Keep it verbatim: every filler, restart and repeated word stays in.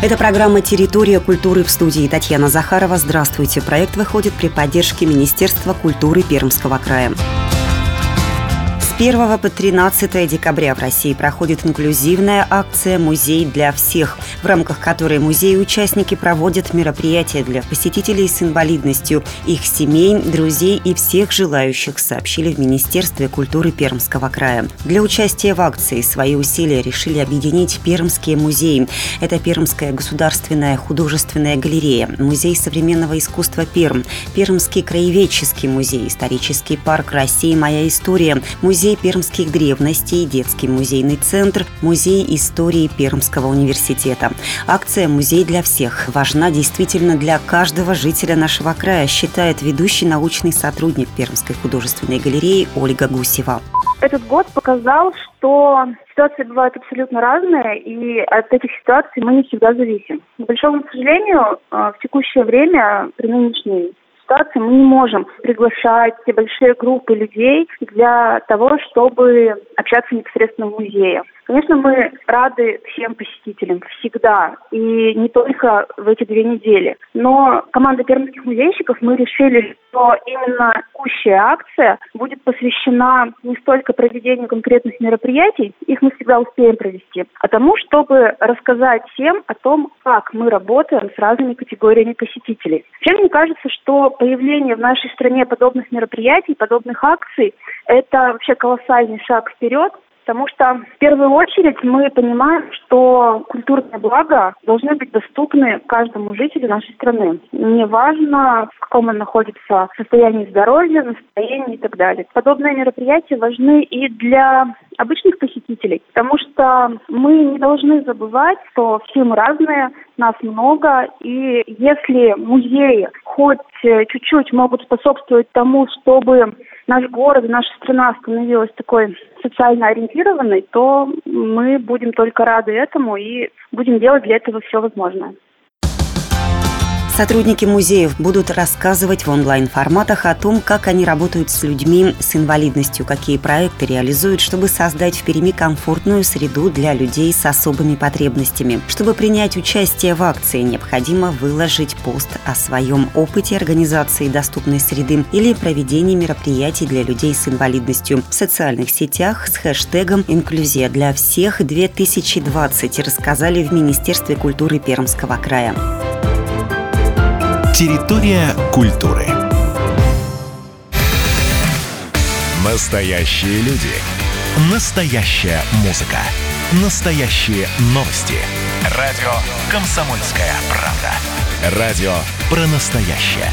Это программа «Территория культуры», в студии Татьяна Захарова. Здравствуйте. Проект выходит при поддержке Министерства культуры Пермского края. С первого по тринадцатое декабря в России проходит инклюзивная акция «Музей для всех», в рамках которой музеи и участники проводят мероприятия для посетителей с инвалидностью, их семей, друзей и всех желающих, сообщили в Министерстве культуры Пермского края. Для участия в акции свои усилия решили объединить пермские музеи. Это Пермская государственная художественная галерея, Музей современного искусства Перм, Пермский краеведческий музей, исторический парк «Россия. Моя история», музей Пермских древностей, детский музейный центр, музей истории Пермского университета. Акция «Музей для всех» важна действительно для каждого жителя нашего края, считает ведущий научный сотрудник Пермской художественной галереи Ольга Гусева. Этот год показал, что ситуации бывают абсолютно разные, и от этих ситуаций мы не всегда зависим. К большому сожалению, в текущее время, при нынешней ситуации, мы не можем приглашать большие группы людей для того, чтобы общаться непосредственно в музее. Конечно, мы рады всем посетителям всегда, и не только в эти две недели. Но команда пермских музейщиков, мы решили, что именно текущая акция будет посвящена не столько проведению конкретных мероприятий, их мы всегда успеем провести, а тому, чтобы рассказать всем о том, как мы работаем с разными категориями посетителей. Вообще, мне кажется, что появление в нашей стране подобных мероприятий, подобных акций – это вообще колоссальный шаг вперед, потому что в первую очередь мы понимаем, что культурные блага должны быть доступны каждому жителю нашей страны. Неважно, в каком он находится состоянии здоровья, настроении и так далее. Подобные мероприятия важны и для обычных посетителей, потому что мы не должны забывать, что все мы разные, нас много, и если музеи хоть чуть-чуть могут способствовать тому, чтобы наш город, наша страна становилась такой социально ориентированной, то мы будем только рады этому и будем делать для этого все возможное. Сотрудники музеев будут рассказывать в онлайн-форматах о том, как они работают с людьми с инвалидностью, какие проекты реализуют, чтобы создать в Перми комфортную среду для людей с особыми потребностями. Чтобы принять участие в акции, необходимо выложить пост о своем опыте организации доступной среды или проведении мероприятий для людей с инвалидностью в социальных сетях с хэштегом «Инклюзия для всех две тысячи двадцать», рассказали в Министерстве культуры Пермского края. Территория культуры. Настоящие люди. Настоящая музыка. Настоящие новости. Радио «Комсомольская правда». Радио про настоящее.